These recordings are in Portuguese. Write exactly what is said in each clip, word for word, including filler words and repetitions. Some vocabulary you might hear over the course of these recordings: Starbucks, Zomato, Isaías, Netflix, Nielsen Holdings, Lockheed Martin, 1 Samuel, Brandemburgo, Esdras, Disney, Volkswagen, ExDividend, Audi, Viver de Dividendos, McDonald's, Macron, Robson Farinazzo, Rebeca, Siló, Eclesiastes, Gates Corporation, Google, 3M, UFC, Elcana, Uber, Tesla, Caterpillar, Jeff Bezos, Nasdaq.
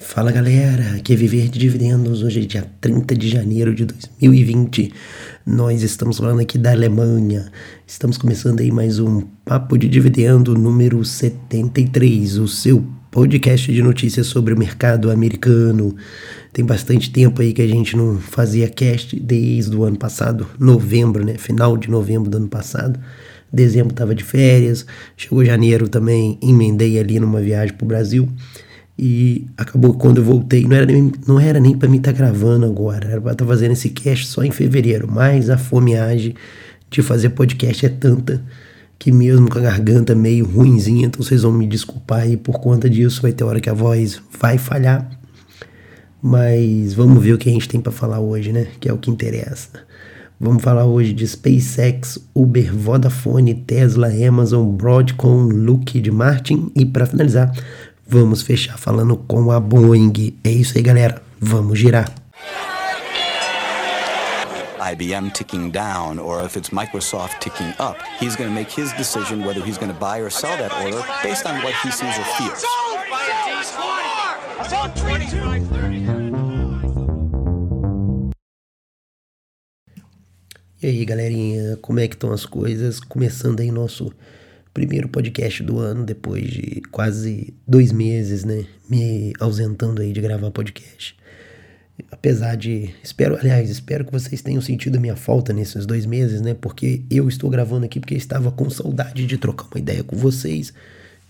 Fala galera, aqui é Viver de Dividendos, hoje é dia trinta de janeiro de dois mil e vinte, nós estamos falando aqui da Alemanha, estamos começando aí mais um Papo de Dividendo número setenta e três, o seu podcast de notícias sobre o mercado americano. Tem bastante tempo aí que a gente não fazia cast desde o ano passado, novembro, né, final de novembro do ano passado. Dezembro estava de férias, chegou janeiro também, emendei ali numa viagem pro Brasil. E acabou quando eu voltei, não era nem, não era nem para mim estar tá gravando agora, era para estar tá fazendo esse cast só em fevereiro, mas a fome age de fazer podcast é tanta que mesmo com a garganta meio ruinzinha, então vocês vão me desculpar aí por conta disso, vai ter hora que a voz vai falhar, mas vamos ver o que a gente tem para falar hoje, né, que é o que interessa. Vamos falar hoje de SpaceX, Uber, Vodafone, Tesla, Amazon, Broadcom, Lockheed Martin e para finalizar, vamos fechar falando com a Boeing. É isso aí, galera. Vamos girar. I B M ticking down, or if it's Microsoft ticking up, he's going to make his decision whether he's going to buy or sell that order based on what he sees or fears. E aí, galerinha, como é que estão as coisas? Começando aí nosso primeiro podcast do ano, depois de quase dois meses, né, me ausentando aí de gravar podcast. Apesar de, espero, aliás, espero que vocês tenham sentido a minha falta nesses dois meses, né, porque eu estou gravando aqui porque estava com saudade de trocar uma ideia com vocês,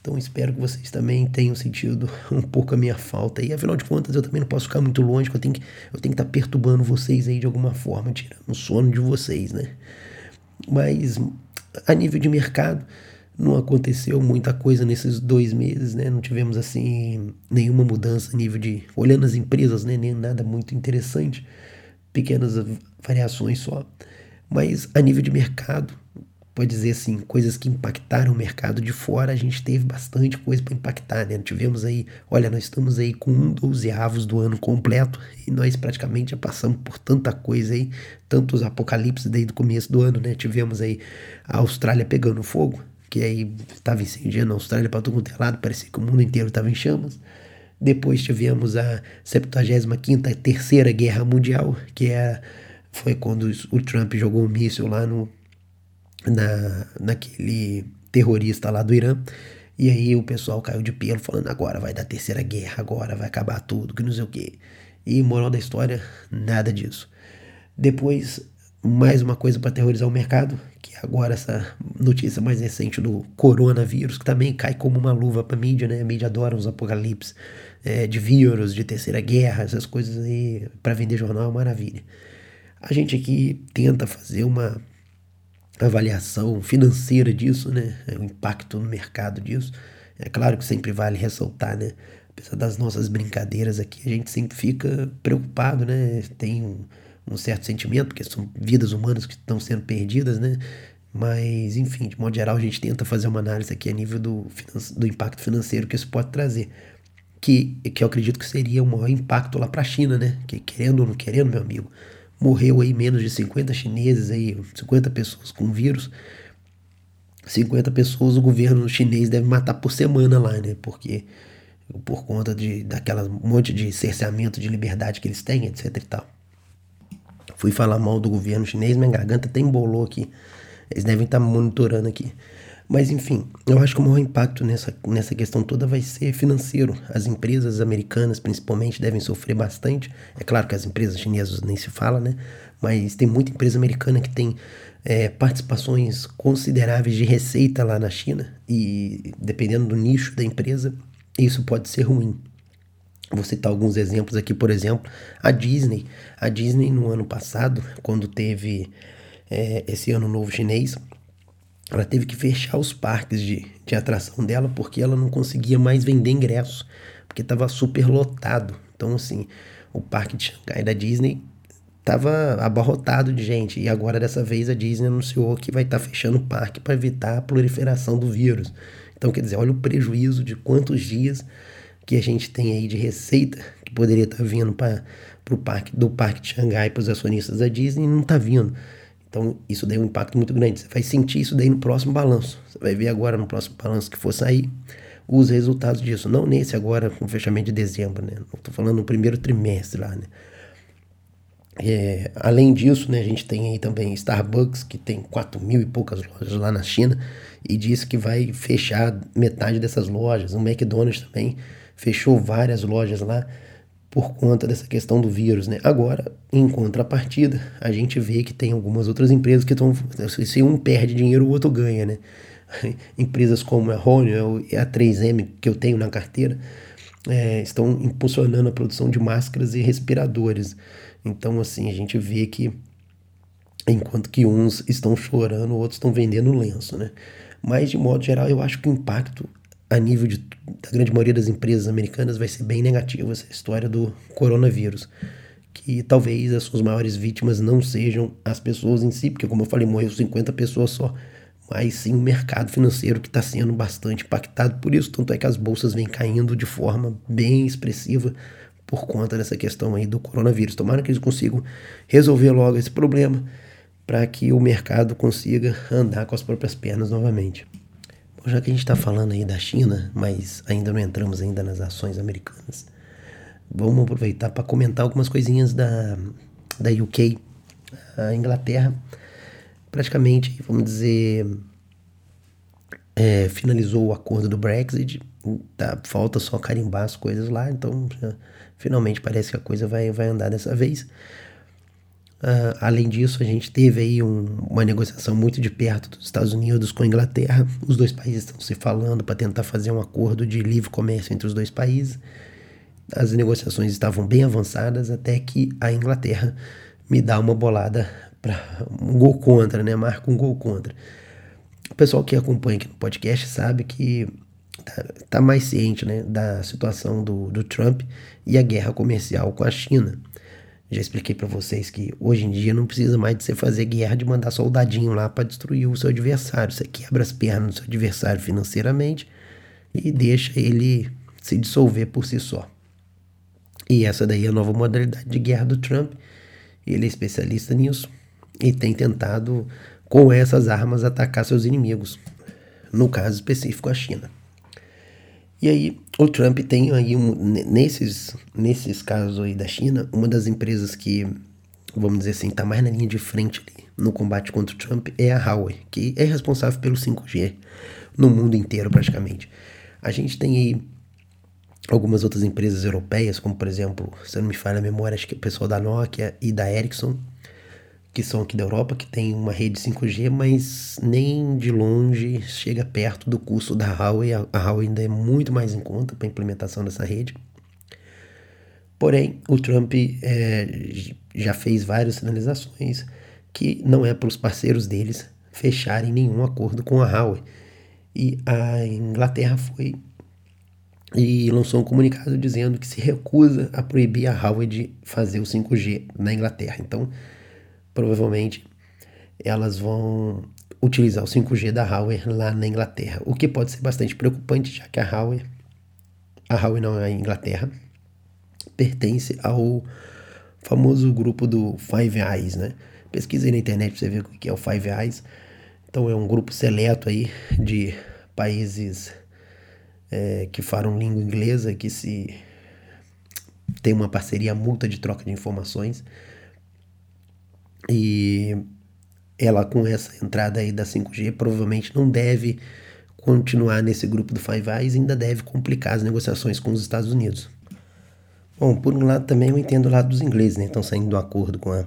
então espero que vocês também tenham sentido um pouco a minha falta, e afinal de contas eu também não posso ficar muito longe, eu tenho que, eu tenho que estar perturbando vocês aí de alguma forma, tirando o sono de vocês, né, mas a nível de mercado, não aconteceu muita coisa nesses dois meses, né? Não tivemos, assim, nenhuma mudança a nível de... Olhando as empresas, né? Nem nada muito interessante. Pequenas variações só. Mas a nível de mercado, pode dizer assim, coisas que impactaram o mercado de fora, a gente teve bastante coisa para impactar, né? Tivemos aí... Olha, nós estamos aí com um dozeavos do ano completo e nós praticamente já passamos por tanta coisa aí, tantos apocalipses desde o começo do ano, né? Tivemos aí a Austrália pegando fogo, que aí estava incendiando a Austrália para todo quanto é lado, parecia que o mundo inteiro estava em chamas. Depois tivemos a setenta e cinco, Terceira Guerra Mundial, que é, foi quando o Trump jogou um míssil lá no, na, naquele terrorista lá do Irã, e aí o pessoal caiu de pelo falando agora vai dar Terceira Guerra, agora vai acabar tudo, que não sei o quê. E moral da história, nada disso. Depois... mais uma coisa para aterrorizar o mercado, que agora essa notícia mais recente do coronavírus, que também cai como uma luva para a mídia, né? A mídia adora os apocalipse é, de vírus, de terceira guerra, essas coisas aí, para vender jornal é uma maravilha. A gente aqui tenta fazer uma avaliação financeira disso, né? O impacto no mercado disso. É claro que sempre vale ressaltar, né? Apesar das nossas brincadeiras aqui, a gente sempre fica preocupado, né? Tem um... um certo sentimento, porque são vidas humanas que estão sendo perdidas, né? Mas, enfim, de modo geral, a gente tenta fazer uma análise aqui a nível do, do impacto financeiro que isso pode trazer, que, que eu acredito que seria o maior impacto lá para a China, né? Que, querendo ou não querendo, meu amigo, morreu aí menos de cinquenta chineses, aí, cinquenta pessoas com vírus, cinquenta pessoas o governo chinês deve matar por semana lá, né? Porque, por conta de, daquela monte de cerceamento de liberdade que eles têm, etc e tal. Fui falar mal do governo chinês, minha garganta até embolou aqui. Eles devem estar monitorando aqui. Mas, enfim, eu acho que o maior impacto nessa, nessa questão toda vai ser financeiro. As empresas americanas, principalmente, devem sofrer bastante. É claro que as empresas chinesas nem se fala, né? Mas tem muita empresa americana que tem é, participações consideráveis de receita lá na China. E, dependendo do nicho da empresa, isso pode ser ruim. Vou citar alguns exemplos aqui, por exemplo, a Disney. A Disney, no ano passado, quando teve é, esse ano novo chinês, ela teve que fechar os parques de, de atração dela porque ela não conseguia mais vender ingressos, porque estava super lotado. Então, assim, o parque de Xangai da Disney estava abarrotado de gente. E agora, dessa vez, a Disney anunciou que vai estar tá fechando o parque para evitar a proliferação do vírus. Então, quer dizer, olha o prejuízo de quantos dias que a gente tem aí de receita, que poderia estar tá vindo para o parque, do parque de Xangai para os acionistas da Disney, e não está vindo. Então, isso daí é um impacto muito grande. Você vai sentir isso daí no próximo balanço. Você vai ver agora no próximo balanço que for sair, os resultados disso, não nesse agora com o fechamento de dezembro, né? Estou falando no primeiro trimestre lá, né? É, além disso, né, a gente tem aí também Starbucks, que tem quatro mil e poucas lojas lá na China e disse que vai fechar metade dessas lojas. O McDonald's também fechou várias lojas lá por conta dessa questão do vírus, né? Agora, em contrapartida, a gente vê que tem algumas outras empresas que estão... Se um perde dinheiro, o outro ganha, né? Empresas como a Honeywell e a três M, que eu tenho na carteira, é, estão impulsionando a produção de máscaras e respiradores. Então, assim, a gente vê que enquanto que uns estão chorando, outros estão vendendo lenço, né? Mas, de modo geral, eu acho que o impacto a nível de, da grande maioria das empresas americanas vai ser bem negativo essa história do coronavírus. Que talvez as suas maiores vítimas não sejam as pessoas em si, porque, como eu falei, morreu cinquenta pessoas só, mas sim o mercado financeiro, que está sendo bastante impactado por isso. Tanto é que as bolsas vêm caindo de forma bem expressiva por conta dessa questão aí do coronavírus. Tomara que eles consigam resolver logo esse problema para que o mercado consiga andar com as próprias pernas novamente. Bom, já que a gente está falando aí da China, mas ainda não entramos ainda nas ações americanas, vamos aproveitar para comentar algumas coisinhas da, da U K, a Inglaterra. Praticamente, vamos dizer, é, finalizou o acordo do Brexit, tá, falta só carimbar as coisas lá, então já, finalmente parece que a coisa vai, vai andar dessa vez. Uh, além disso, a gente teve aí um, uma negociação muito de perto dos Estados Unidos com a Inglaterra. Os dois países estão se falando para tentar fazer um acordo de livre comércio entre os dois países. As negociações estavam bem avançadas até que a Inglaterra me dá uma bolada, pra, um gol contra, né? Marca um gol contra. O pessoal que acompanha aqui no podcast sabe que tá, tá mais ciente, né, da situação do, do Trump e a guerra comercial com a China. Já expliquei para vocês que hoje em dia não precisa mais de você fazer guerra, de mandar soldadinho lá para destruir o seu adversário. Você quebra as pernas do seu adversário financeiramente e deixa ele se dissolver por si só. E essa daí é a nova modalidade de guerra do Trump. Ele é especialista nisso e tem tentado, com essas armas, atacar seus inimigos. No caso específico, a China. E aí, o Trump tem aí, um, nesses, nesses casos aí da China, uma das empresas que, vamos dizer assim, tá mais na linha de frente ali no combate contra o Trump é a Huawei, que é responsável pelo cinco G no mundo inteiro, praticamente. A gente tem aí algumas outras empresas europeias, como, por exemplo, se eu não me falha a memória, acho que é o pessoal da Nokia e da Ericsson, que são aqui da Europa, que tem uma rede cinco G, mas nem de longe chega perto do custo da Huawei. A Huawei ainda é muito mais em conta para a implementação dessa rede. Porém, o Trump é, já fez várias sinalizações que não é para os parceiros deles fecharem nenhum acordo com a Huawei. E a Inglaterra foi e lançou um comunicado dizendo que se recusa a proibir a Huawei de fazer o cinco G na Inglaterra. Então, provavelmente elas vão utilizar o cinco G da Huawei lá na Inglaterra, o que pode ser bastante preocupante, já que a Huawei, a Huawei não é a Inglaterra, pertence ao famoso grupo do Five Eyes, né? Pesquisa aí na internet para você ver o que é o Five Eyes. Então é um grupo seleto aí de países é, que falam língua inglesa, que se tem uma parceria mútua de troca de informações. E ela, com essa entrada aí da cinco G, provavelmente não deve continuar nesse grupo do Five Eyes, ainda deve complicar as negociações com os Estados Unidos. Bom, por um lado também eu entendo o lado dos ingleses, né? Estão saindo do acordo com a,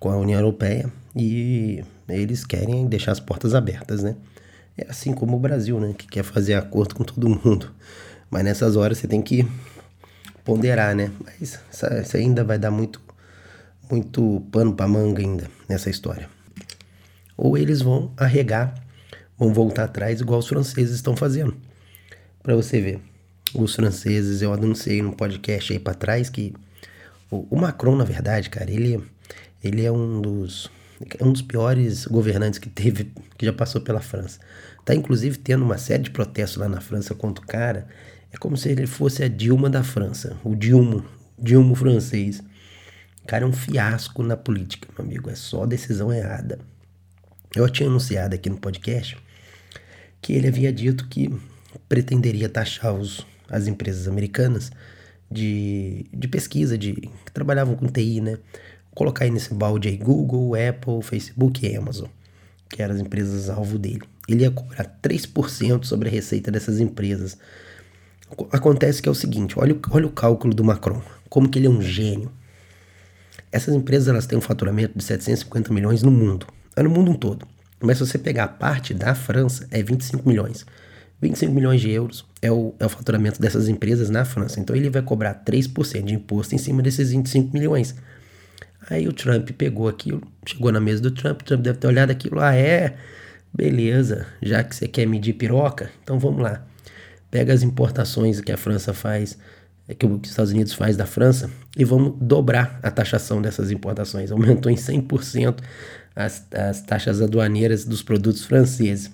com a União Europeia e eles querem deixar as portas abertas, né? É assim como o Brasil, né? Que quer fazer acordo com todo mundo. Mas nessas horas você tem que ponderar, né? Mas isso ainda vai dar muito... muito pano pra manga ainda nessa história. Ou eles vão arregar, vão voltar atrás igual os franceses estão fazendo. Pra você ver, os franceses, eu anunciei no podcast aí pra trás que o, o Macron, na verdade, cara, ele, ele é um dos, um dos piores governantes que teve, que já passou pela França. Tá inclusive tendo uma série de protestos lá na França contra o cara. É como se ele fosse a Dilma da França, o Dilma, Dilma francês. O cara é um fiasco na política, meu amigo, é só decisão errada. Eu tinha anunciado aqui no podcast que ele havia dito que pretenderia taxar os, as empresas americanas de, de pesquisa, de, que trabalhavam com T I, né? Colocar aí nesse balde aí Google, Apple, Facebook e Amazon, que eram as empresas alvo dele. Ele ia cobrar três por cento sobre a receita dessas empresas. Acontece que é o seguinte, olha, olha o cálculo do Macron, como que ele é um gênio. Essas empresas, elas têm um faturamento de setecentos e cinquenta milhões no mundo, é no mundo todo. Mas se você pegar a parte da França, é vinte e cinco milhões. vinte e cinco milhões de euros é o, é o faturamento dessas empresas na França. Então ele vai cobrar três por cento de imposto em cima desses vinte e cinco milhões. Aí o Trump pegou aquilo, chegou na mesa do Trump, o Trump deve ter olhado aquilo, ah é, beleza, já que você quer medir piroca, então vamos lá. Pega as importações que a França faz, que os Estados Unidos faz da França, e vamos dobrar a taxação dessas importações. Aumentou em cem por cento as, as taxas aduaneiras dos produtos franceses.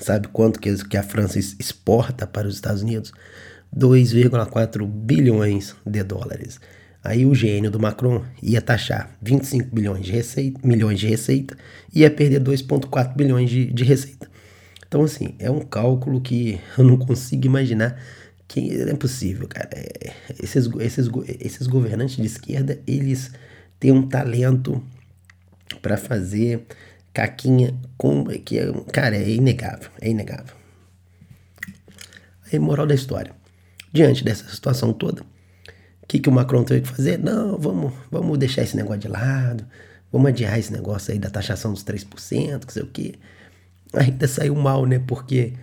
Sabe quanto que, que a França exporta para os Estados Unidos? dois vírgula quatro bilhões de dólares. Aí o gênio do Macron ia taxar vinte e cinco bilhões de receita, milhões de receita, ia perder dois vírgula quatro bilhões de, de receita. Então, assim, é um cálculo que eu não consigo imaginar que é possível, cara. É, esses, esses, esses governantes de esquerda, eles têm um talento para fazer caquinha com... Que é, cara, é inegável, é inegável. Aí, moral da história. Diante dessa situação toda, o que, que o Macron teve que fazer? Não, vamos, vamos deixar esse negócio de lado, vamos adiar esse negócio aí da taxação dos três por cento, não sei o quê. Ainda saiu mal, né? Porque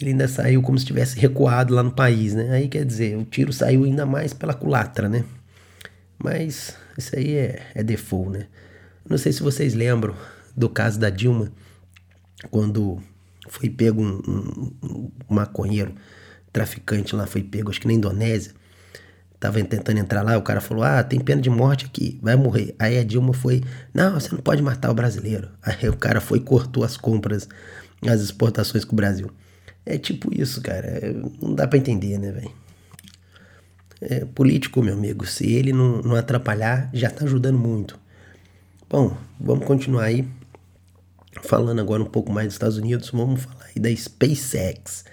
ele ainda saiu como se tivesse recuado lá no país, né? Aí, quer dizer, o tiro saiu ainda mais pela culatra, né? Mas isso aí é, é default, né? Não sei se vocês lembram do caso da Dilma, quando foi pego um, um, um maconheiro, traficante lá, foi pego, acho que na Indonésia. Tava tentando entrar lá, o cara falou, ah, tem pena de morte aqui, vai morrer. Aí a Dilma foi, não, você não pode matar o brasileiro. Aí o cara foi e cortou as compras, as exportações com o Brasil. É tipo isso, cara, não dá pra entender, né, velho? É, político, meu amigo, se ele não, não atrapalhar, já tá ajudando muito. Bom, vamos continuar aí, falando agora um pouco mais dos Estados Unidos, vamos falar aí da SpaceX.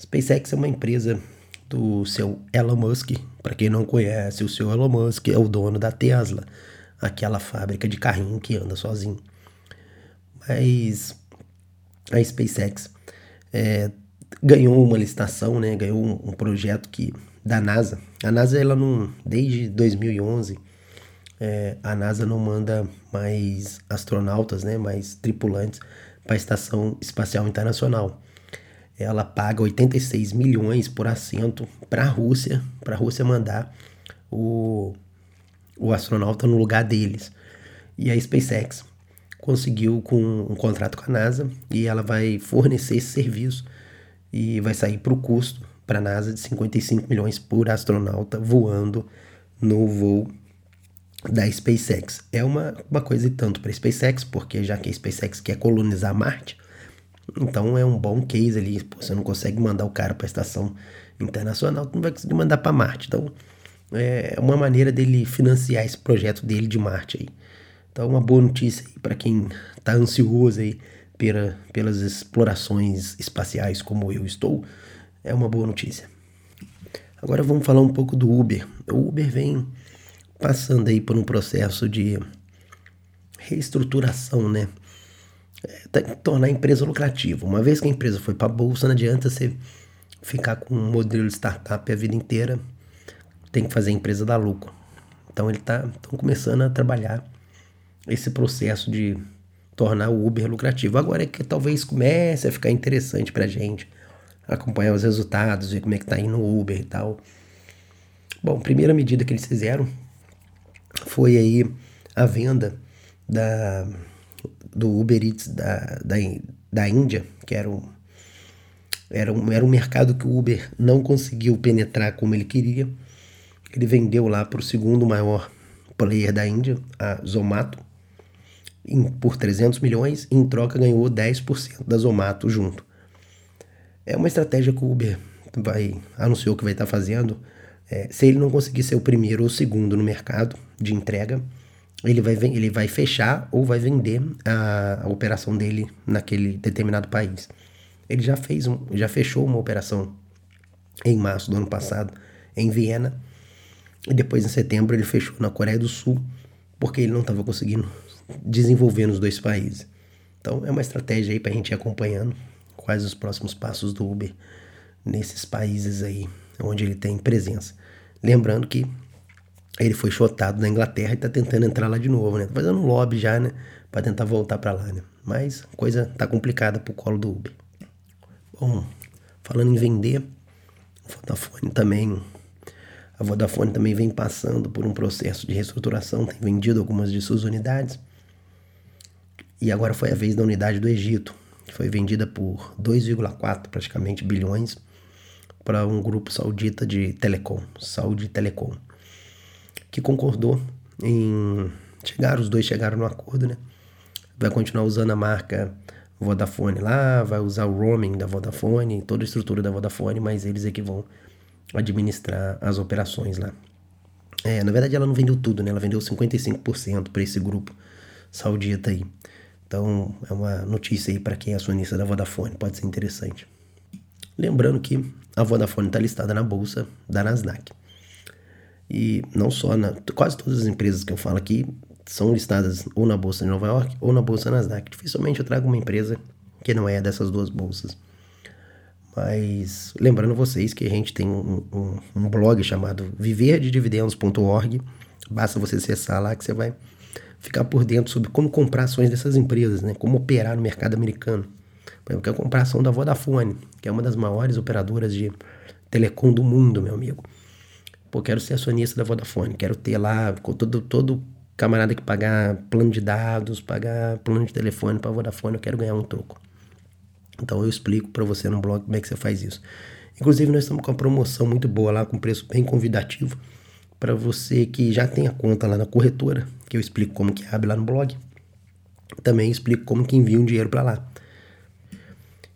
SpaceX é uma empresa do seu Elon Musk. Para quem não conhece, o seu Elon Musk é o dono da Tesla, aquela fábrica de carrinho que anda sozinho. Mas a SpaceX é, ganhou uma licitação, né? Ganhou um, um projeto que, da NASA. A NASA, ela não, desde dois mil e onze, é, a NASA não manda mais astronautas, né? Mais tripulantes para a Estação Espacial Internacional. Ela paga oitenta e seis milhões por assento para a Rússia, para a Rússia mandar o, o astronauta no lugar deles. E a SpaceX conseguiu com um contrato com a NASA e ela vai fornecer esse serviço e vai sair para o custo para a NASA de cinquenta e cinco milhões por astronauta voando no voo da SpaceX. É uma, uma coisa e tanto para a SpaceX, porque já que a SpaceX quer colonizar Marte, então é um bom case ali. Pô, você não consegue mandar o cara para a Estação Internacional, tu não vai conseguir mandar para Marte. Então é uma maneira dele financiar esse projeto dele de Marte aí. Então, uma boa notícia para quem está ansioso aí pela, pelas explorações espaciais como eu estou. É uma boa notícia. Agora vamos falar um pouco do Uber. O Uber vem passando aí por um processo de reestruturação, né? Tornar a empresa lucrativa. Uma vez que a empresa foi para a bolsa, não adianta você ficar com um modelo startup a vida inteira, tem que fazer a empresa dar lucro. Então eles tá, estão começando a trabalhar esse processo de tornar o Uber lucrativo. Agora é que talvez comece a ficar interessante para a gente acompanhar os resultados, ver como é que está indo o Uber e tal. Bom, a primeira medida que eles fizeram foi aí a venda da... do Uber Eats da, da, da Índia, que era um, era, um, era um mercado que o Uber não conseguiu penetrar como ele queria. Ele vendeu lá para o segundo maior player da Índia, a Zomato, em, por trezentos milhões, e em troca ganhou dez por cento da Zomato junto. É uma estratégia que o Uber vai, anunciou que vai estar tá fazendo. É, se ele não conseguir ser o primeiro ou o segundo no mercado de entrega, Ele vai, ele vai fechar ou vai vender a, a operação dele naquele determinado país. Ele já, fez um, já fechou uma operação em março do ano passado em Viena, e depois em setembro ele fechou na Coreia do Sul, porque ele não estava conseguindo desenvolver nos dois países. Então é uma estratégia aí para a gente ir acompanhando quais os próximos passos do Uber nesses países aí onde ele tem presença. Lembrando que ele foi shortado na Inglaterra e está tentando entrar lá de novo, né? Tá fazendo um lobby já, né? Para tentar voltar para lá, né? Mas a coisa tá complicada pro colo do Uber. Bom, falando em vender, a Vodafone também, a Vodafone também vem passando por um processo de reestruturação, tem vendido algumas de suas unidades. E agora foi a vez da unidade do Egito, que foi vendida por dois vírgula quatro praticamente bilhões para um grupo saudita de telecom, Saudi Telecom, que concordou em chegar, os dois chegaram no acordo, né? Vai continuar usando a marca Vodafone lá, vai usar o roaming da Vodafone, toda a estrutura da Vodafone, mas eles é que vão administrar as operações lá. É, na verdade ela não vendeu tudo, né? Ela vendeu cinquenta e cinco por cento para esse grupo saudita aí. Então é uma notícia aí para quem é acionista da Vodafone, pode ser interessante. Lembrando que a Vodafone está listada na bolsa da Nasdaq. E não só, na, quase todas as empresas que eu falo aqui são listadas ou na Bolsa de Nova York ou na Bolsa Nasdaq. Dificilmente eu trago uma empresa que não é dessas duas bolsas. Mas lembrando vocês que a gente tem um, um, um blog chamado viver de dividendos ponto org. Basta você acessar lá que você vai ficar por dentro sobre como comprar ações dessas empresas, né? Como operar no mercado americano. Por exemplo, eu quero comprar ação da Vodafone, que é uma das maiores operadoras de telecom do mundo, meu amigo. Pô, quero ser acionista da Vodafone, quero ter lá, todo, todo camarada que pagar plano de dados, pagar plano de telefone para a Vodafone, eu quero ganhar um troco. Então eu explico para você no blog como é que você faz isso. Inclusive nós estamos com uma promoção muito boa lá, com preço bem convidativo, para você que já tem a conta lá na corretora, que eu explico como que abre lá no blog, também explico como que envia um dinheiro para lá.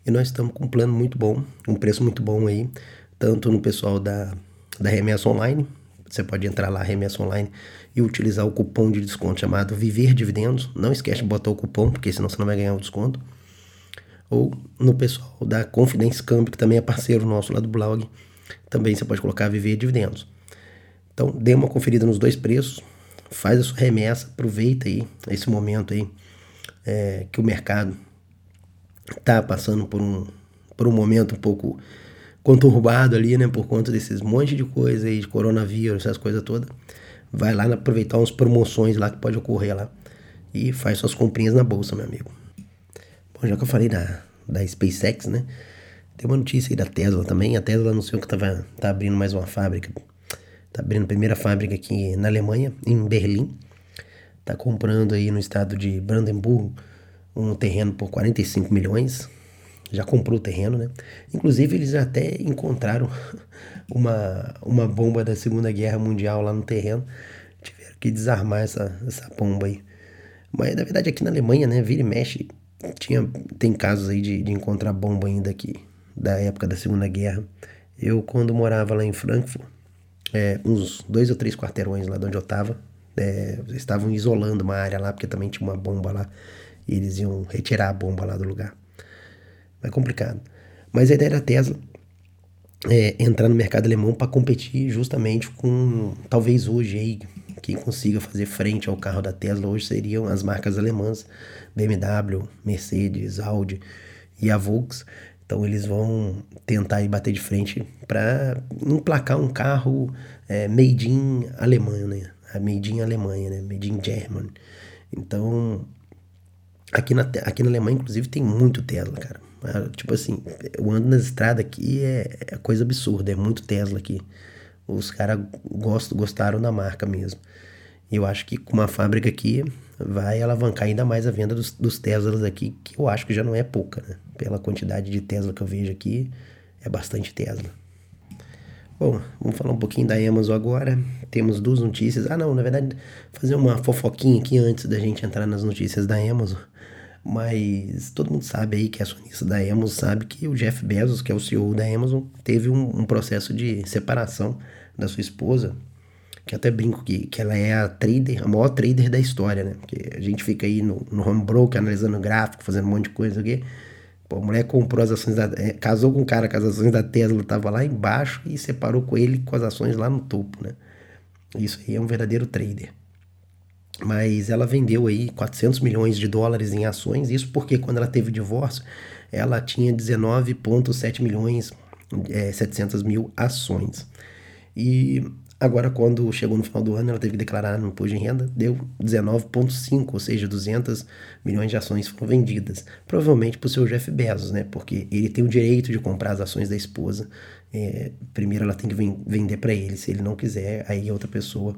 E nós estamos com um plano muito bom, um preço muito bom aí, tanto no pessoal da... da Remessa Online, você pode entrar lá, Remessa Online, e utilizar o cupom de desconto chamado Viver Dividendos, não esquece de botar o cupom, porque senão você não vai ganhar o desconto, ou no pessoal da Confidência Câmbio, que também é parceiro nosso lá do blog, também você pode colocar Viver Dividendos. Então, dê uma conferida nos dois preços, faz a sua remessa, aproveita aí, esse momento aí, é, que o mercado está passando por um, por um momento um pouco conturbado ali, né, por conta desses monte de coisa aí, de coronavírus, essas coisas todas, vai lá aproveitar umas promoções lá que pode ocorrer lá e faz suas comprinhas na bolsa, meu amigo. Bom, já que eu falei da, da SpaceX, né, tem uma notícia aí da Tesla também. A Tesla anunciou que tava, tá abrindo mais uma fábrica, tá abrindo a primeira fábrica aqui na Alemanha, em Berlim, tá comprando aí no estado de Brandemburgo um terreno por quarenta e cinco milhões, já comprou o terreno, né? Inclusive, eles até encontraram uma, uma bomba da Segunda Guerra Mundial lá no terreno. Tiveram que desarmar essa, essa bomba aí. Mas, na verdade, aqui na Alemanha, né? Vira e mexe, tinha, tem casos aí de, de encontrar bomba ainda aqui, da época da Segunda Guerra. Eu, quando morava lá em Frankfurt, é, uns dois ou três quarteirões lá de onde eu tava, é, estavam isolando uma área lá, porque também tinha uma bomba lá, e eles iam retirar a bomba lá do lugar. É complicado. Mas a ideia da Tesla é entrar no mercado alemão para competir justamente com, talvez hoje aí, quem consiga fazer frente ao carro da Tesla hoje seriam as marcas alemãs, B M W, Mercedes, Audi e a Volkswagen. Então eles vão tentar aí bater de frente para emplacar um carro é, made in Alemanha, né? Made in Alemanha, né? Made in German. Então... Aqui na, aqui na Alemanha, inclusive, tem muito Tesla, cara. Tipo assim, eu ando nas estradas aqui, é, é coisa absurda, é muito Tesla aqui. Os caras gostaram da marca mesmo. E eu acho que com uma fábrica aqui, vai alavancar ainda mais a venda dos, dos Teslas aqui, que eu acho que já não é pouca, né? Pela quantidade de Tesla que eu vejo aqui, é bastante Tesla. Bom, vamos falar um pouquinho da Amazon agora. Temos duas notícias. Ah, não, na verdade, fazer uma fofoquinha aqui antes da gente entrar nas notícias da Amazon. Mas todo mundo sabe aí que é acionista da Amazon, sabe que o Jeff Bezos, que é o C E O da Amazon, teve um, um processo de separação da sua esposa, que até brinco que, que ela é a trader, a maior trader da história, né? Porque a gente fica aí no, no home broker, analisando gráfico, fazendo um monte de coisa aqui. Pô, a mulher comprou as ações, da, casou com um cara que as ações da Tesla estavam lá embaixo e separou com ele com as ações lá no topo, né? Isso aí é um verdadeiro trader. Mas ela vendeu aí quatrocentos milhões de dólares em ações, isso porque quando ela teve o divórcio, ela tinha dezenove vírgula sete milhões, setecentos mil ações. E agora, quando chegou no final do ano, ela teve que declarar no imposto de renda, deu dezenove vírgula cinco, ou seja, duzentos milhões de ações foram vendidas. Provavelmente para o seu Jeff Bezos, né? Porque ele tem o direito de comprar as ações da esposa. É, primeiro ela tem que ven- vender para ele, se ele não quiser, aí outra pessoa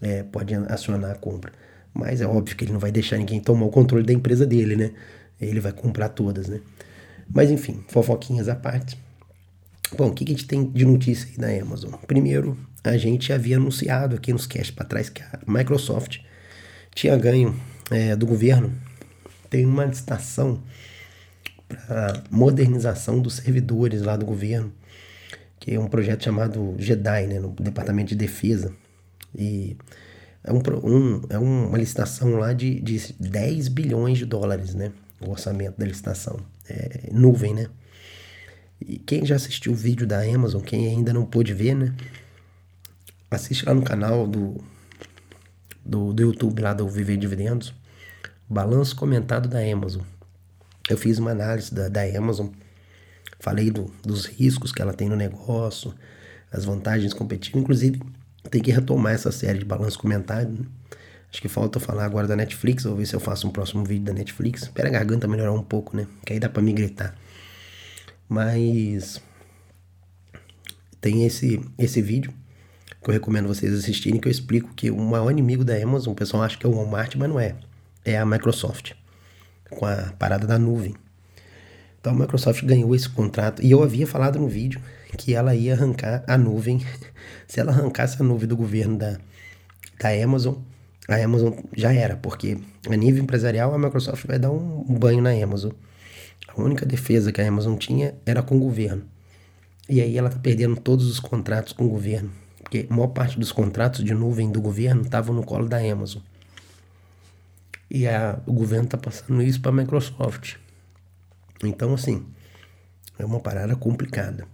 é, pode acionar a compra. Mas é óbvio que ele não vai deixar ninguém tomar o controle da empresa dele, né? Ele vai comprar todas, né? Mas enfim, fofoquinhas à parte. Bom, o que, que a gente tem de notícia aí da Amazon? Primeiro, a gente havia anunciado aqui nos cash para trás que a Microsoft tinha ganho é, do governo, tem uma licitação para modernização dos servidores lá do governo, que é um projeto chamado Jedi, né, no Departamento de Defesa, e é, um, um, é uma licitação lá de, de dez bilhões de dólares, né, o orçamento da licitação, é, nuvem, né. E quem já assistiu o vídeo da Amazon, quem ainda não pôde ver, né, assiste lá no canal do, do, do YouTube, lá do Viver Dividendos, balanço comentado da Amazon. Eu fiz uma análise da, da Amazon, falei do, dos riscos que ela tem no negócio, as vantagens competitivas, inclusive tem que retomar essa série de balanço comentado, né? Acho que falta eu falar agora da Netflix, vou ver se eu faço um próximo vídeo da Netflix, espera a garganta melhorar um pouco, né, que aí dá pra me gritar. Mas tem esse, esse vídeo que eu recomendo vocês assistirem, que eu explico que o maior inimigo da Amazon, o pessoal acha que é o Walmart, mas não é, é a Microsoft, com a parada da nuvem. Então a Microsoft ganhou esse contrato, e eu havia falado no vídeo que ela ia arrancar a nuvem, se ela arrancasse a nuvem do governo da, da Amazon, a Amazon já era, porque a nível empresarial a Microsoft vai dar um banho na Amazon. A única defesa que a Amazon tinha era com o governo. E aí ela tá perdendo todos os contratos com o governo, porque a maior parte dos contratos de nuvem do governo estavam no colo da Amazon. E a, o governo tá passando isso para a Microsoft. Então, assim, é uma parada complicada.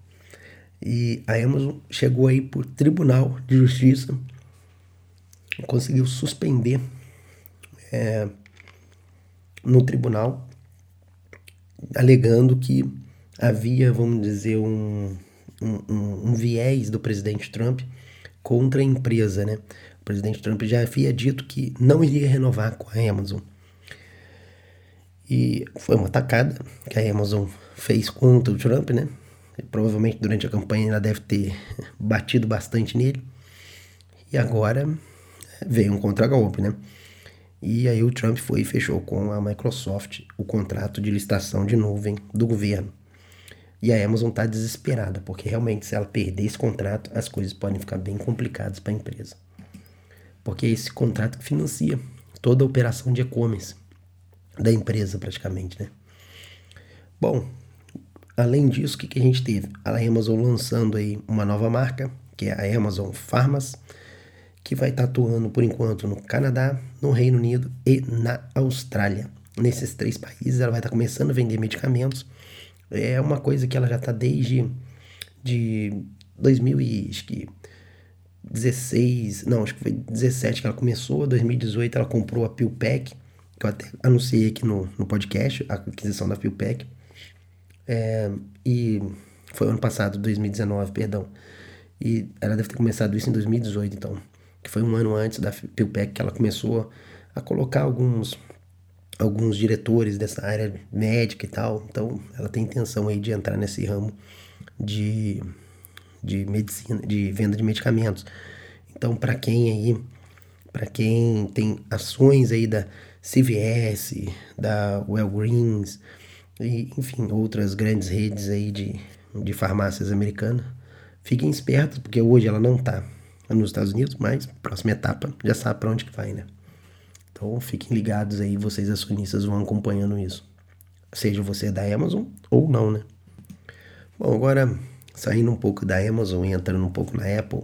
E a Amazon chegou aí por Tribunal de Justiça, conseguiu suspender é, no tribunal, alegando que havia, vamos dizer, um, um, um, um viés do presidente Trump contra a empresa, né? O presidente Trump já havia dito que não iria renovar com a Amazon. E foi uma tacada que a Amazon fez contra o Trump, né? E provavelmente durante a campanha ela deve ter batido bastante nele. E agora veio um contragolpe, né? E aí o Trump foi e fechou com a Microsoft o contrato de licitação de nuvem do governo. E a Amazon está desesperada, porque realmente se ela perder esse contrato, as coisas podem ficar bem complicadas para a empresa. Porque é esse contrato que financia toda a operação de e-commerce da empresa praticamente, né? Bom, além disso, o que, que a gente teve? A Amazon lançando aí uma nova marca, que é a Amazon Farmas, que vai estar atuando por enquanto no Canadá, no Reino Unido e na Austrália. Nesses três países ela vai estar começando a vender medicamentos. É uma coisa que ela já está desde de dois mil e dezesseis, não, acho que foi dezessete que ela começou, dois mil e dezoito ela comprou a PillPack, que eu até anunciei aqui no, no podcast, a aquisição da PillPack, é, e foi ano passado, dois mil e dezenove, perdão, e ela deve ter começado isso em dois mil e dezoito, então, que foi um ano antes da PillPack que ela começou a colocar alguns, alguns diretores dessa área médica e tal. Então, ela tem intenção aí de entrar nesse ramo de, de, medicina, de venda de medicamentos. Então, para quem aí, para quem tem ações aí da C V S, da Walgreens, e, enfim, outras grandes redes aí de, de farmácias americanas, fiquem espertos, porque hoje ela não está nos Estados Unidos, mas próxima etapa já sabe para onde que vai, né? Então fiquem ligados aí, vocês acionistas vão acompanhando isso, seja você da Amazon ou não, né? Bom, agora saindo um pouco da Amazon e entrando um pouco na Apple,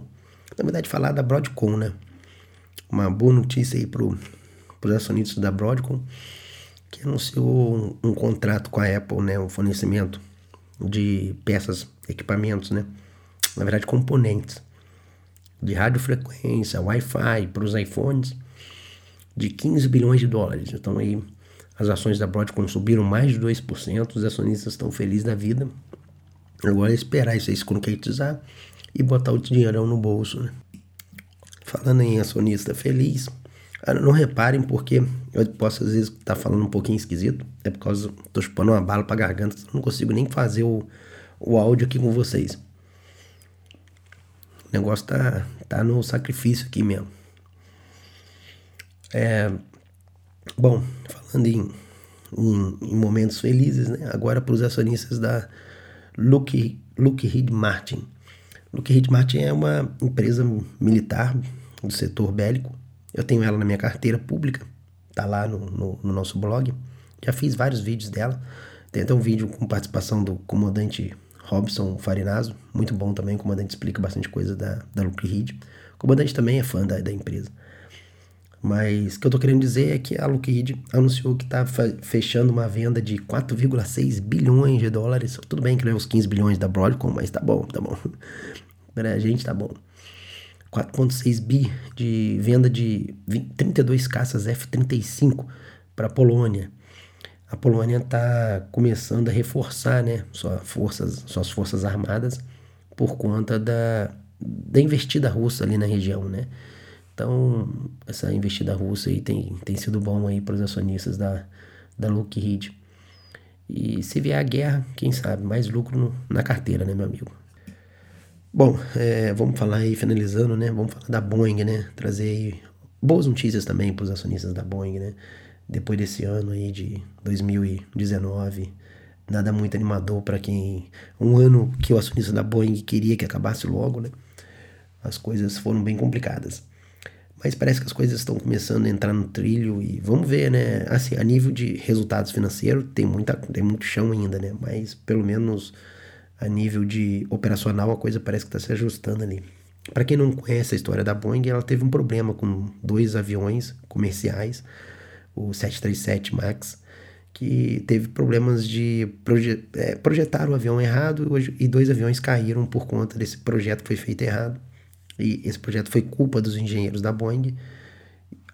na verdade falar da Broadcom, né? Uma boa notícia aí para os acionistas da Broadcom, que anunciou um, um contrato com a Apple, né, um fornecimento de peças, equipamentos, né, na verdade componentes de radiofrequência, Wi-Fi para os iPhones de quinze bilhões de dólares. Então aí as ações da Broadcom subiram mais de dois por cento, os acionistas estão felizes da vida. Agora é esperar isso aí se concretizar e botar o dinheirão no bolso, né? Falando em acionista feliz, não reparem porque eu posso às vezes estar tá falando um pouquinho esquisito, é por causa que estou chupando uma bala para a garganta, não consigo nem fazer o, o áudio aqui com vocês. O negócio tá, tá no sacrifício aqui mesmo. É, bom, falando em, em, em momentos felizes, né? Agora para os acionistas da Lockheed Martin. Lockheed Martin é uma empresa militar do setor bélico. Eu tenho ela na minha carteira pública, tá lá no, no, no nosso blog. Já fiz vários vídeos dela. Tem até um vídeo com participação do comandante Robson Farinazzo, muito bom também, o comandante explica bastante coisa da, da Lockheed. O comandante também é fã da, da empresa. Mas o que eu estou querendo dizer é que a Lockheed anunciou que está fechando uma venda de quatro vírgula seis bilhões de dólares. Tudo bem que não é os quinze bilhões da Broadcom, mas tá bom, tá bom. Pra gente tá bom. quatro vírgula seis bi de venda de vinte, trinta e dois caças F trinta e cinco para a Polônia. A Polônia está começando a reforçar, né, suas forças, suas forças armadas por conta da, da investida russa ali na região, né? Então, essa investida russa aí tem, tem sido bom aí para os acionistas da, da Lockheed. E se vier a guerra, quem sabe, mais lucro no, na carteira, né, meu amigo? Bom, é, vamos falar aí, finalizando, né? Vamos falar da Boeing, né? Trazer aí boas notícias também para os acionistas da Boeing, né? Depois desse ano aí de dois mil e dezenove, nada muito animador para quem... Um ano que o acionista da Boeing queria que acabasse logo, né? As coisas foram bem complicadas. Mas parece que as coisas estão começando a entrar no trilho e vamos ver, né? Assim, a nível de resultados financeiros, tem, muita, tem muito chão ainda, né? Mas pelo menos a nível de operacional, a coisa parece que está se ajustando ali. Para quem não conhece a história da Boeing, ela teve um problema com dois aviões comerciais, o sete três sete MAX, que teve problemas de proje- é, projetar o avião errado e dois aviões caíram por conta desse projeto que foi feito errado. E esse projeto foi culpa dos engenheiros da Boeing.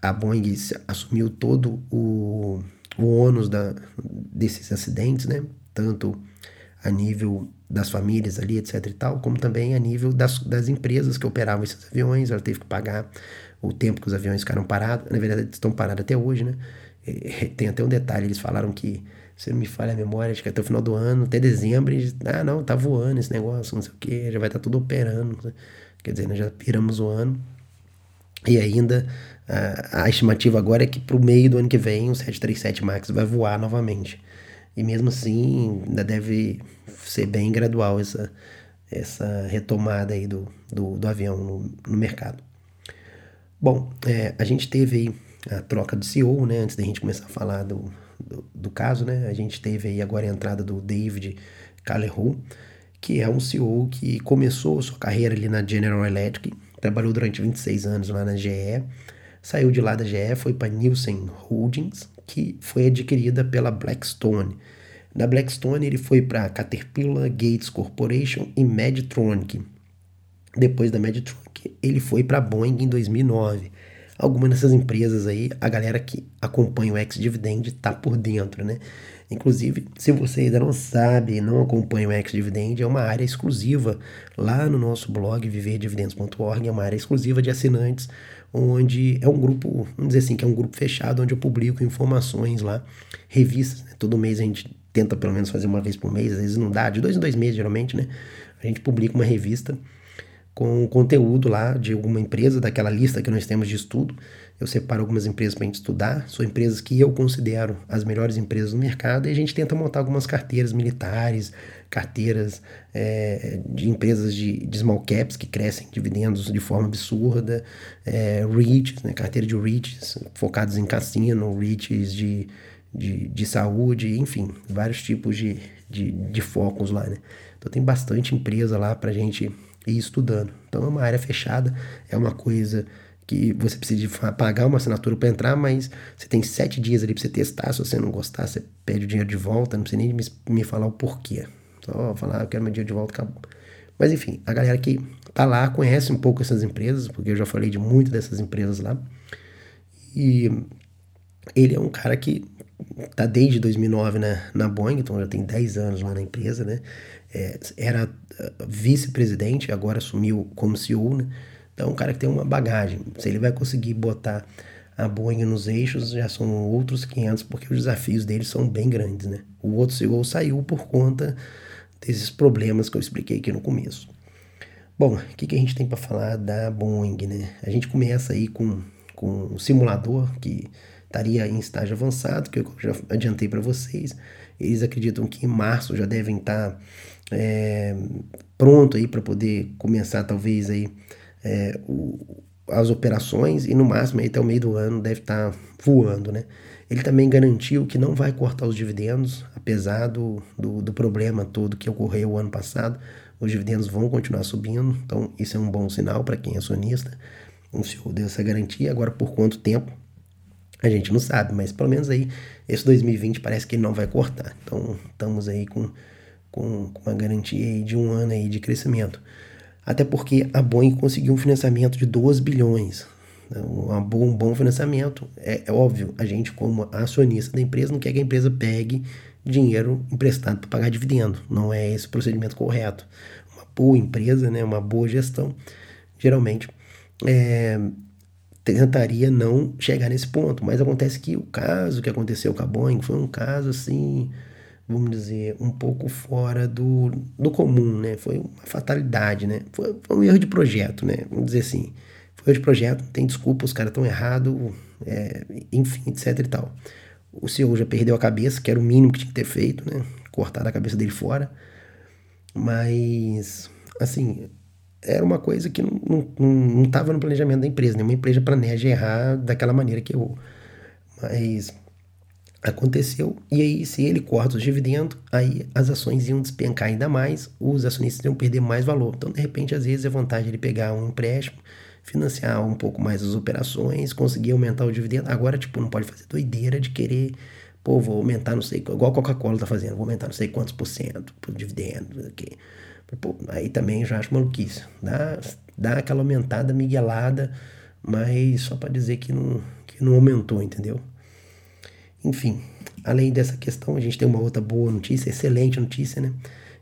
A Boeing assumiu todo o, o ônus da, desses acidentes, né? Tanto a nível das famílias ali, etc e tal, como também a nível das, das empresas que operavam esses aviões. Ela teve que pagar o tempo que os aviões ficaram parados. Na verdade, estão parados até hoje, né? Tem até um detalhe, eles falaram que, se não me falha a memória, acho que até o final do ano, até dezembro, eles, ah não, tá voando esse negócio, não sei o que, já vai estar tudo operando. Quer dizer, nós já piramos o ano. E ainda a, a estimativa agora é que pro meio do ano que vem o sete três sete MAX vai voar novamente. E mesmo assim, ainda deve ser bem gradual essa, essa retomada aí do, do, do avião no, no mercado. Bom, é, a gente teve aí a troca do C E O, né? Antes da gente começar a falar do, do, do caso, né? A gente teve aí agora a entrada do David Calhoun, que é um C E O que começou sua carreira ali na General Electric, trabalhou durante vinte e seis anos lá na G E, saiu de lá da G E, foi para Nielsen Holdings, que foi adquirida pela Blackstone. Da Blackstone ele foi para Caterpillar, Gates Corporation e Medtronic. Depois da Medtronic ele foi para Boeing em dois mil e nove. Algumas dessas empresas aí, a galera que acompanha o ExDividend tá por dentro, né? Inclusive, se você ainda não sabe, não acompanha o ExDividend, é uma área exclusiva lá no nosso blog, viver dividendos ponto org, é uma área exclusiva de assinantes, onde é um grupo, vamos dizer assim, que é um grupo fechado, onde eu publico informações lá, revistas, né? Todo mês a gente tenta pelo menos fazer uma vez por mês, às vezes não dá, de dois em dois meses geralmente, né? A gente publica uma revista com conteúdo lá de alguma empresa, daquela lista que nós temos de estudo. Eu separo algumas empresas para a gente estudar, são empresas que eu considero as melhores empresas do mercado, e a gente tenta montar algumas carteiras militares, carteiras é, de empresas de, de small caps que crescem dividendos de forma absurda, é, REITs, né, carteira de REITs focados em cassino, REITs de, de, de saúde, enfim, vários tipos de, de, de focos lá, né? Então tem bastante empresa lá para a gente e estudando. Então é uma área fechada, é uma coisa que você precisa pagar uma assinatura para entrar, mas você tem sete dias ali para você testar. Se você não gostar, você pede o dinheiro de volta, não precisa nem me, me falar o porquê. Só falar, ah, eu quero meu dinheiro de volta, acabou. Mas enfim, a galera que tá lá conhece um pouco essas empresas, porque eu já falei de muitas dessas empresas lá. E ele é um cara que tá desde dois mil e nove na, na Boeing, então já tem dez anos lá na empresa, né? É, era vice-presidente, agora assumiu como C E O, né? Então, um cara que tem uma bagagem. Se ele vai conseguir botar a Boeing nos eixos, já são outros quinhentos, porque os desafios dele são bem grandes, né? O outro C E O saiu por conta desses problemas que eu expliquei aqui no começo. Bom, o que, que a gente tem para falar da Boeing, né? A gente começa aí com, com um simulador que estaria em estágio avançado, que eu já adiantei para vocês. Eles acreditam que em março já devem estar é, pronto aí para poder começar talvez aí É, o, as operações, e no máximo aí, até o meio do ano deve estar tá voando, né? Ele também garantiu que não vai cortar os dividendos, apesar do, do, do problema todo que ocorreu o ano passado. Os dividendos vão continuar subindo, então isso é um bom sinal para quem é acionista. O senhor deu essa garantia, agora por quanto tempo a gente não sabe, mas pelo menos aí esse dois mil e vinte parece que ele não vai cortar. Então estamos aí com, com, com uma garantia aí de um ano aí de crescimento. Até porque a Boeing conseguiu um financiamento de doze bilhões. Um bom, um bom financiamento. É, é óbvio, a gente como acionista da empresa não quer que a empresa pegue dinheiro emprestado para pagar dividendo. Não é esse o procedimento correto. Uma boa empresa, né, uma boa gestão, geralmente é, tentaria não chegar nesse ponto. Mas acontece que o caso que aconteceu com a Boeing foi um caso assim, vamos dizer, um pouco fora do, do comum, né? Foi uma fatalidade, né? Foi, foi um erro de projeto, né? Vamos dizer assim, foi um erro de projeto, tem desculpa, os caras estão errados, é, enfim, etc e tal. O senhor já perdeu a cabeça, que era o mínimo que tinha que ter feito, né? Cortar a cabeça dele fora. Mas, assim, era uma coisa que não estava não, não, não tava no planejamento da empresa, né? Uma empresa planeja errar daquela maneira que errou. Mas aconteceu, e aí se ele corta os dividendos, aí as ações iam despencar ainda mais, os acionistas iam perder mais valor. Então, de repente, às vezes é vantagem ele pegar um empréstimo, financiar um pouco mais as operações, conseguir aumentar o dividendo. Agora, tipo, não pode fazer doideira de querer, pô, vou aumentar não sei, igual a Coca-Cola tá fazendo, vou aumentar não sei quantos por cento pro dividendo, okay. Pô, aí também já acho maluquice. Dá, dá aquela aumentada miguelada, mas só para dizer que não, que não aumentou, entendeu? Enfim, além dessa questão, a gente tem uma outra boa notícia, excelente notícia, né?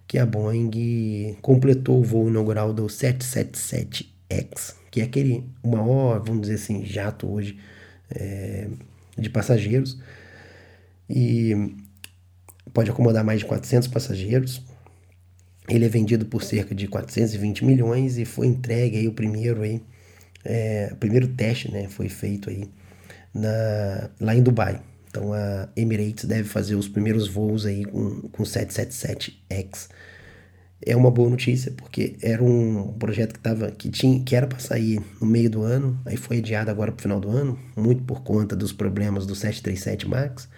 Que a Boeing completou o voo inaugural do sete sete sete X, que é aquele maior, vamos dizer assim, jato hoje é, de passageiros. E pode acomodar mais de quatrocentos passageiros. Ele é vendido por cerca de quatrocentos e vinte milhões e foi entregue aí o primeiro, aí, é, o primeiro teste, né? Foi feito aí na, lá em Dubai. Então, a Emirates deve fazer os primeiros voos aí com, com sete sete sete X. É uma boa notícia, porque era um projeto que, tava, que, tinha, que era para sair no meio do ano, aí foi adiado agora para o final do ano, muito por conta dos problemas do sete trinta e sete max,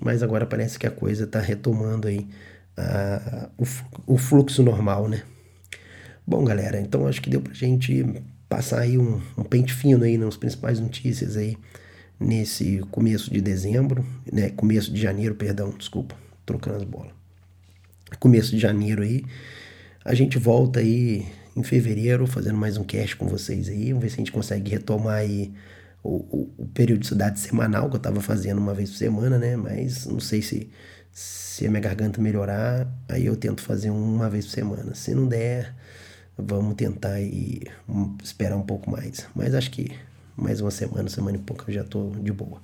mas agora parece que a coisa está retomando aí a, a, o, o fluxo normal, né? Bom, galera, então acho que deu para a gente passar aí um, um pente fino aí nas principais notícias aí, nesse começo de dezembro, né, começo de janeiro, perdão, desculpa, trocando as bolas, começo de janeiro aí, a gente volta aí em fevereiro, fazendo mais um cast com vocês aí, vamos ver se a gente consegue retomar aí o, o, o periodicidade semanal que eu tava fazendo uma vez por semana, né, mas não sei se, se a minha garganta melhorar, aí eu tento fazer uma vez por semana, se não der, vamos tentar aí esperar um pouco mais, mas acho que mais uma semana, semana e pouco, eu já tô de boa.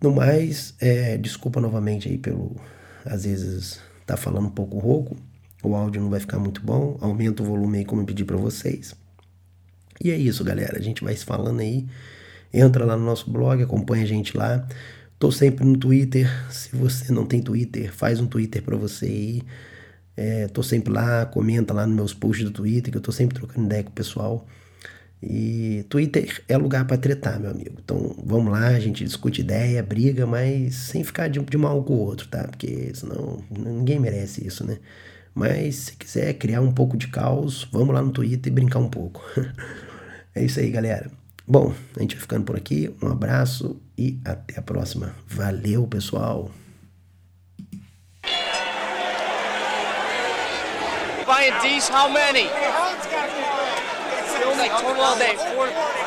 No mais, é, desculpa novamente aí pelo, às vezes tá falando um pouco rouco, o áudio não vai ficar muito bom, aumenta o volume aí como eu pedi pra vocês. E é isso, galera, a gente vai se falando aí, entra lá no nosso blog, acompanha a gente lá, tô sempre no Twitter, se você não tem Twitter, faz um Twitter pra você aí, é, tô sempre lá, comenta lá nos meus posts do Twitter, que eu tô sempre trocando ideia com o pessoal. E Twitter é lugar para tretar, meu amigo. Então vamos lá, a gente discute ideia, briga, mas sem ficar de, de mal com o outro, tá? Porque senão ninguém merece isso, né? Mas se quiser criar um pouco de caos, vamos lá no Twitter e brincar um pouco. É isso aí, galera. Bom, a gente vai ficando por aqui. Um abraço e até a próxima. Valeu, pessoal. Buying D's, how many? It's only total all day. Four.